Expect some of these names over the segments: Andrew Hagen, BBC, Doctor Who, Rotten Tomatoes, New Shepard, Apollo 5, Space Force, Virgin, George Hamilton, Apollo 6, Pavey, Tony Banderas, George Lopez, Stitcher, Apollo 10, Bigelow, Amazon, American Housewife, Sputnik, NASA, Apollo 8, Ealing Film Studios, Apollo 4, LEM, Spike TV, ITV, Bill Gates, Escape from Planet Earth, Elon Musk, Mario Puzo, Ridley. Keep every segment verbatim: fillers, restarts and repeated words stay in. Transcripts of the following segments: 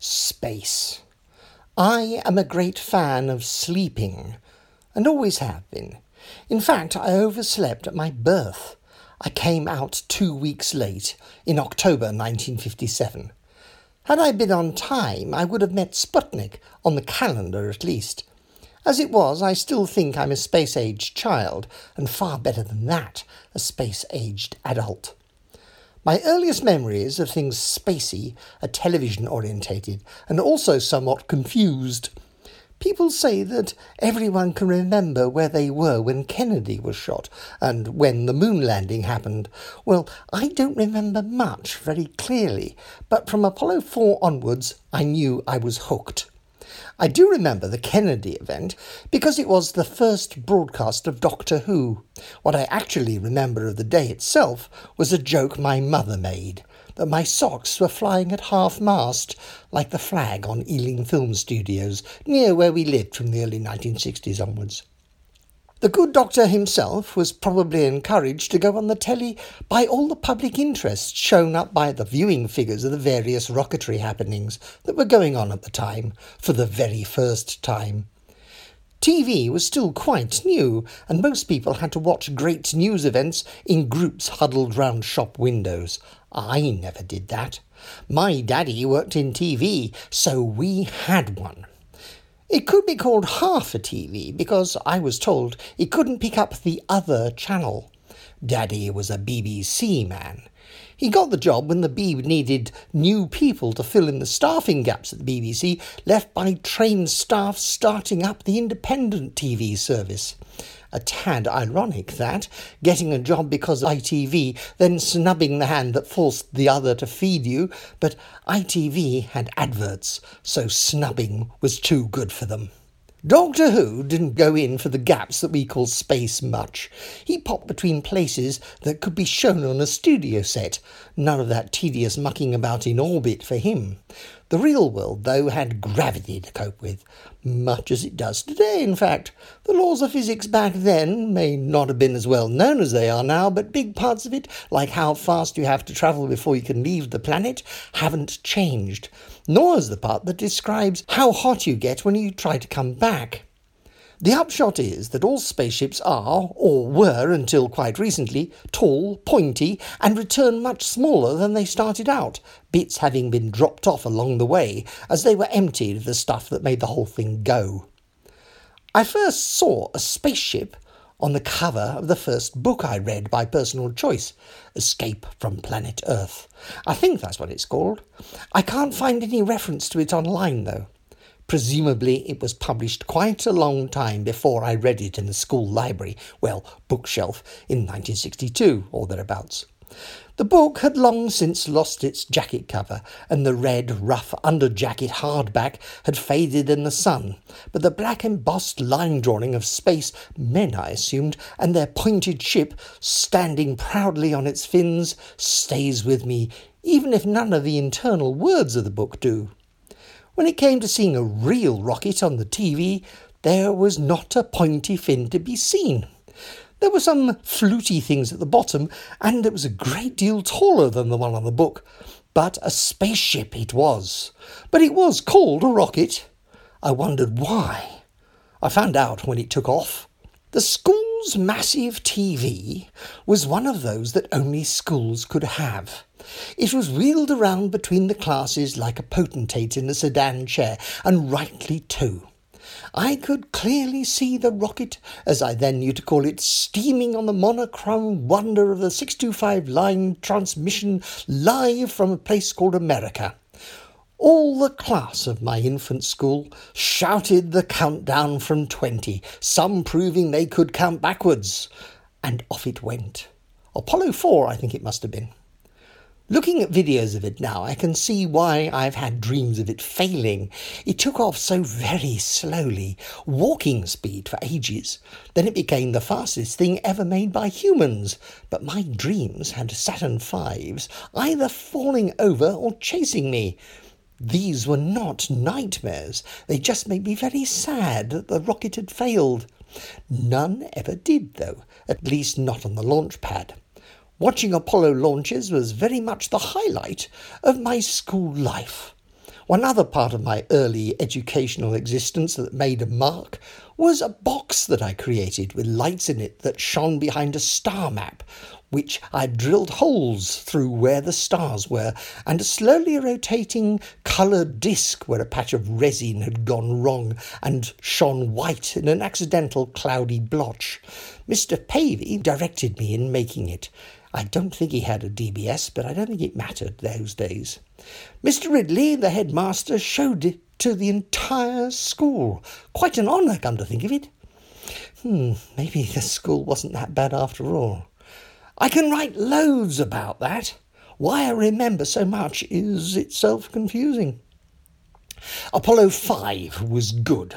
space. I am a great fan of sleeping, and always have been. In fact, I overslept at my birth. I came out two weeks late, in October nineteen fifty-seven. Had I been on time, I would have met Sputnik, on the calendar at least. As it was, I still think I'm a space-aged child, and far better than that, a space-aged adult. My earliest memories of things spacey are television-orientated, and also somewhat confused. People say that everyone can remember where they were when Kennedy was shot, and when the moon landing happened. Well, I don't remember much very clearly, but from Apollo four onwards, I knew I was hooked. I do remember the Kennedy event because it was the first broadcast of Doctor Who. What I actually remember of the day itself was a joke my mother made, that my socks were flying at half-mast, like the flag on Ealing Film Studios, near where we lived from the early nineteen sixties onwards. The good doctor himself was probably encouraged to go on the telly by all the public interest shown up by the viewing figures of the various rocketry happenings that were going on at the time, for the very first time. T V was still quite new, and most people had to watch great news events in groups huddled round shop windows. I never did that. My daddy worked in T V, so we had one. It could be called half a T V, because I was told it couldn't pick up the other channel. Daddy was a B B C man. He got the job when the B B C needed new people to fill in the staffing gaps at the B B C, left by trained staff starting up the independent T V service. A tad ironic that, getting a job because of I T V, then snubbing the hand that forced the other to feed you, but I T V had adverts, so snubbing was too good for them. Doctor Who didn't go in for the gaps that we call space much. He popped between places that could be shown on a studio set. None of that tedious mucking about in orbit for him. The real world, though, had gravity to cope with. Much as it does today, in fact. The laws of physics back then may not have been as well known as they are now, but big parts of it, like how fast you have to travel before you can leave the planet, haven't changed. Nor is the part that describes how hot you get when you try to come back. The upshot is that all spaceships are, or were until quite recently, tall, pointy, and return much smaller than they started out, bits having been dropped off along the way as they were emptied of the stuff that made the whole thing go. I first saw a spaceship on the cover of the first book I read by personal choice, Escape from Planet Earth. I think that's what it's called. I can't find any reference to it online, though. Presumably it was published quite a long time before I read it in the school library, well, bookshelf, in nineteen sixty-two or thereabouts. The book had long since lost its jacket cover, and the red, rough under-jacket hardback had faded in the sun, but the black embossed line drawing of space men, I assumed, and their pointed ship, standing proudly on its fins, stays with me, even if none of the internal words of the book do. When it came to seeing a real rocket on the T V, there was not a pointy fin to be seen. There were some fluty things at the bottom, and it was a great deal taller than the one on the book. But a spaceship it was. But it was called a rocket. I wondered why. I found out when it took off. The school's massive T V was one of those that only schools could have. It was wheeled around between the classes like a potentate in a sedan chair, and rightly too. I could clearly see the rocket, as I then knew to call it, steaming on the monochrome wonder of the six two five line transmission live from a place called America. All the class of my infant school shouted the countdown from twenty, some proving they could count backwards, and off it went. Apollo four, I think it must have been. Looking at videos of it now, I can see why I've had dreams of it failing. It took off so very slowly, walking speed for ages. Then it became the fastest thing ever made by humans. But my dreams had Saturn fives either falling over or chasing me. These were not nightmares. They just made me very sad that the rocket had failed. None ever did, though, at least not on the launch pad. Watching Apollo launches was very much the highlight of my school life. One other part of my early educational existence that made a mark was a box that I created with lights in it that shone behind a star map, which I drilled holes through where the stars were, and a slowly rotating coloured disc where a patch of resin had gone wrong and shone white in an accidental cloudy blotch. Mister Pavey directed me in making it. I don't think he had a D B S, but I don't think it mattered those days. Mister Ridley, the headmaster, showed it to the entire school. Quite an honour, come to think of it. Hmm, maybe the school wasn't that bad after all. I can write loads about that. Why I remember so much is itself confusing. Apollo five was good,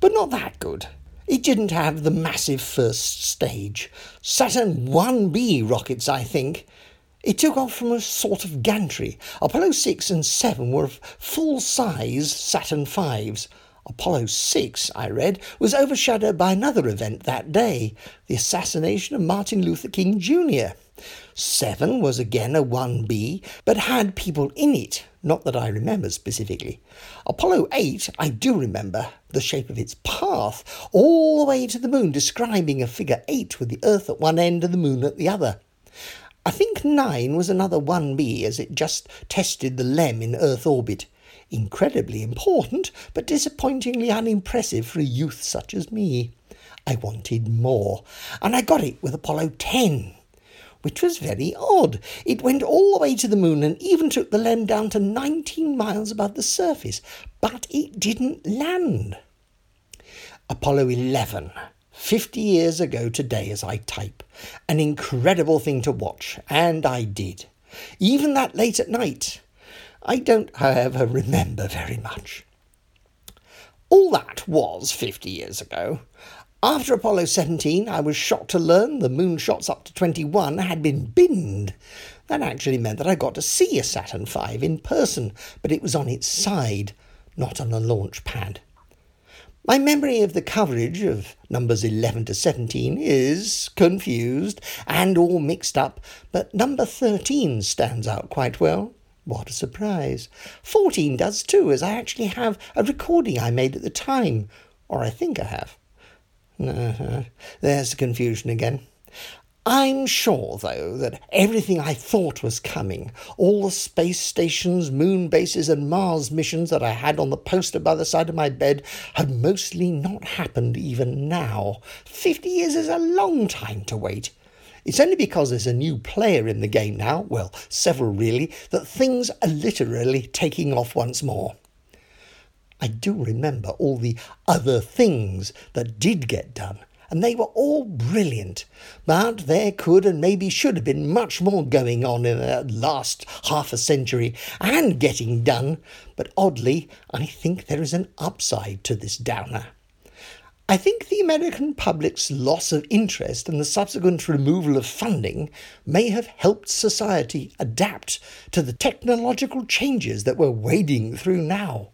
but not that good. It didn't have the massive first stage. Saturn one B rockets, I think. It took off from a sort of gantry. Apollo six and seven were full-size Saturn fives. Apollo six, I read, was overshadowed by another event that day, the assassination of Martin Luther King Junior seven was again a one B, but had people in it, not that I remember specifically. Apollo eight, I do remember the shape of its path, all the way to the moon, describing a figure eight with the Earth at one end and the moon at the other. I think nine was another one B, as it just tested the L E M in Earth orbit. Incredibly important, but disappointingly unimpressive for a youth such as me. I wanted more, and I got it with Apollo ten, which was very odd. It went all the way to the moon and even took the L E M down to nineteen miles above the surface, but it didn't land. Apollo eleven, fifty years ago today as I type. An incredible thing to watch, and I did. Even that late at night. I don't, however, remember very much. All that was fifty years ago. After Apollo seventeen, I was shocked to learn the moon shots up to twenty-one had been binned. That actually meant that I got to see a Saturn five in person, but it was on its side, not on a launch pad. My memory of the coverage of numbers eleven to seventeen is confused and all mixed up, but number thirteen stands out quite well. What a surprise. fourteen does too, as I actually have a recording I made at the time. Or I think I have. Uh-huh. There's the confusion again. I'm sure, though, that everything I thought was coming, all the space stations, moon bases and Mars missions that I had on the poster by the side of my bed, had mostly not happened even now. Fifty years is a long time to wait. It's only because there's a new player in the game now, well, several really, that things are literally taking off once more. I do remember all the other things that did get done, and they were all brilliant, but there could and maybe should have been much more going on in the last half a century and getting done, but oddly, I think there is an upside to this downer. I think the American public's loss of interest and the subsequent removal of funding may have helped society adapt to the technological changes that we're wading through now.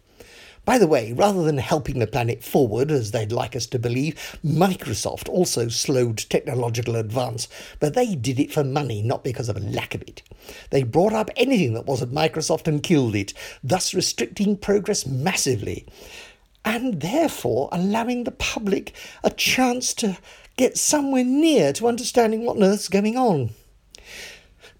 By the way, rather than helping the planet forward, as they'd like us to believe, Microsoft also slowed technological advance, but they did it for money, not because of a lack of it. They brought up anything that wasn't Microsoft and killed it, thus restricting progress massively, and therefore allowing the public a chance to get somewhere near to understanding what on earth's going on.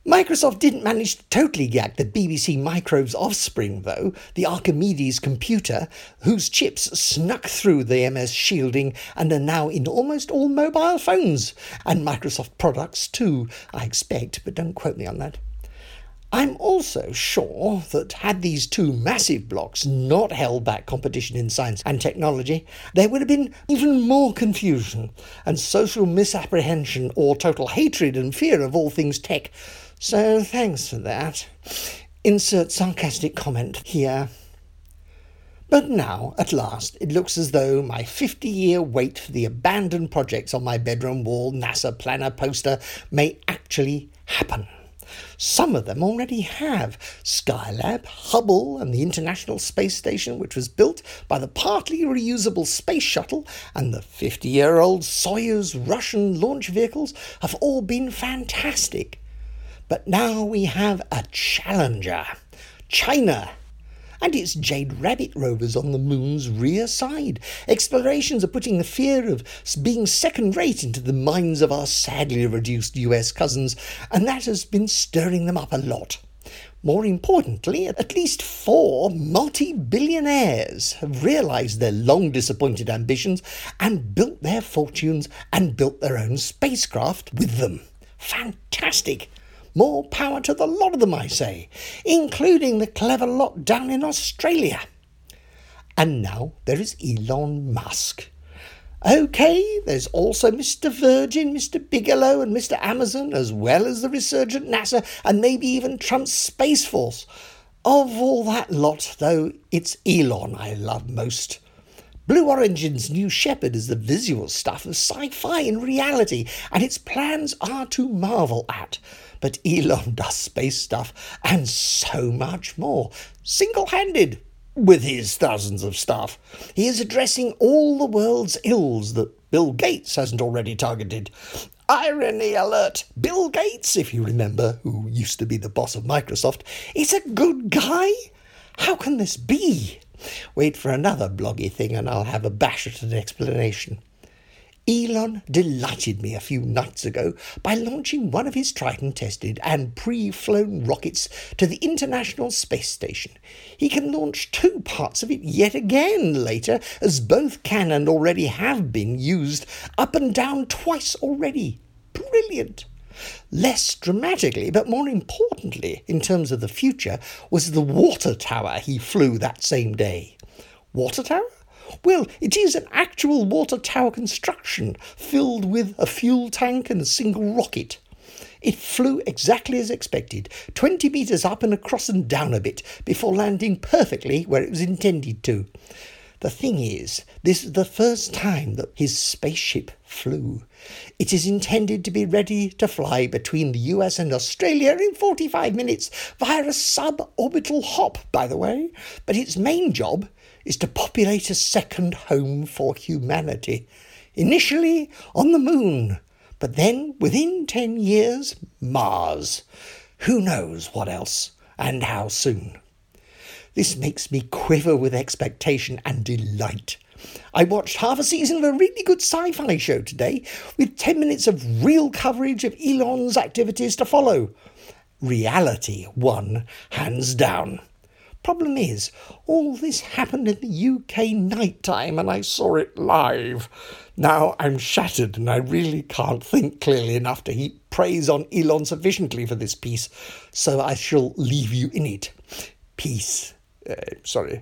Microsoft didn't manage to totally gag the B B C Microbe's offspring, though, the Archimedes computer, whose chips snuck through the M S shielding and are now in almost all mobile phones, and Microsoft products too, I expect, but don't quote me on that. I'm also sure that had these two massive blocks not held back competition in science and technology, there would have been even more confusion and social misapprehension or total hatred and fear of all things tech. So thanks for that. Insert sarcastic comment here. But now, at last, it looks as though my fifty-year wait for the abandoned projects on my bedroom wall NASA planner poster may actually happen. Some of them already have. Skylab, Hubble and the International Space Station, which was built by the partly reusable space shuttle, and the fifty-year-old Soyuz Russian launch vehicles have all been fantastic. But now we have a challenger. China. and its Jade Rabbit rovers on the moon's rear side. Explorations are putting the fear of being second-rate into the minds of our sadly reduced U S cousins, and that has been stirring them up a lot. More importantly, at least four multi-billionaires have realised their long-disappointed ambitions and built their fortunes and built their own spacecraft with them. Fantastic! More power to the lot of them, I say, including the clever lot down in Australia. And now there is Elon Musk. OK, there's also Mister Virgin, Mister Bigelow and Mister Amazon, as well as the resurgent NASA and maybe even Trump's Space Force. Of all that lot, though, it's Elon I love most. Blue Origin's New Shepard is the visual stuff of sci-fi in reality, and its plans are to marvel at. But Elon does space stuff, and so much more, single-handed. With his thousands of staff, he is addressing all the world's ills that Bill Gates hasn't already targeted. Irony alert! Bill Gates, if you remember, who used to be the boss of Microsoft, is a good guy? How can this be? Wait for another bloggy thing and I'll have a bash at an explanation. Elon delighted me a few nights ago by launching one of his tried-and-tested and pre-flown rockets to the International Space Station. He can launch two parts of it yet again later, as both can and already have been used up and down twice already. Brilliant! Less dramatically, but more importantly, in terms of the future, was the water tower he flew that same day. Water tower? Well, it is an actual water tower construction, filled with a fuel tank and a single rocket. It flew exactly as expected, twenty metres up and across and down a bit, before landing perfectly where it was intended to. The thing is, this is the first time that his spaceship flew. It is intended to be ready to fly between the U S and Australia in forty-five minutes via a sub-orbital hop, by the way, but its main job is to populate a second home for humanity, initially on the moon, but then, within ten years, Mars. Who knows what else, and how soon. This makes me quiver with expectation and delight. I watched half a season of a really good sci-fi show today, with ten minutes of real coverage of Elon's activities to follow. Reality won, hands down. Problem is, all this happened in the U K night time and I saw it live. Now I'm shattered and I really can't think clearly enough to heap praise on Elon sufficiently for this piece, so I shall leave you in it. Peace. Uh, sorry.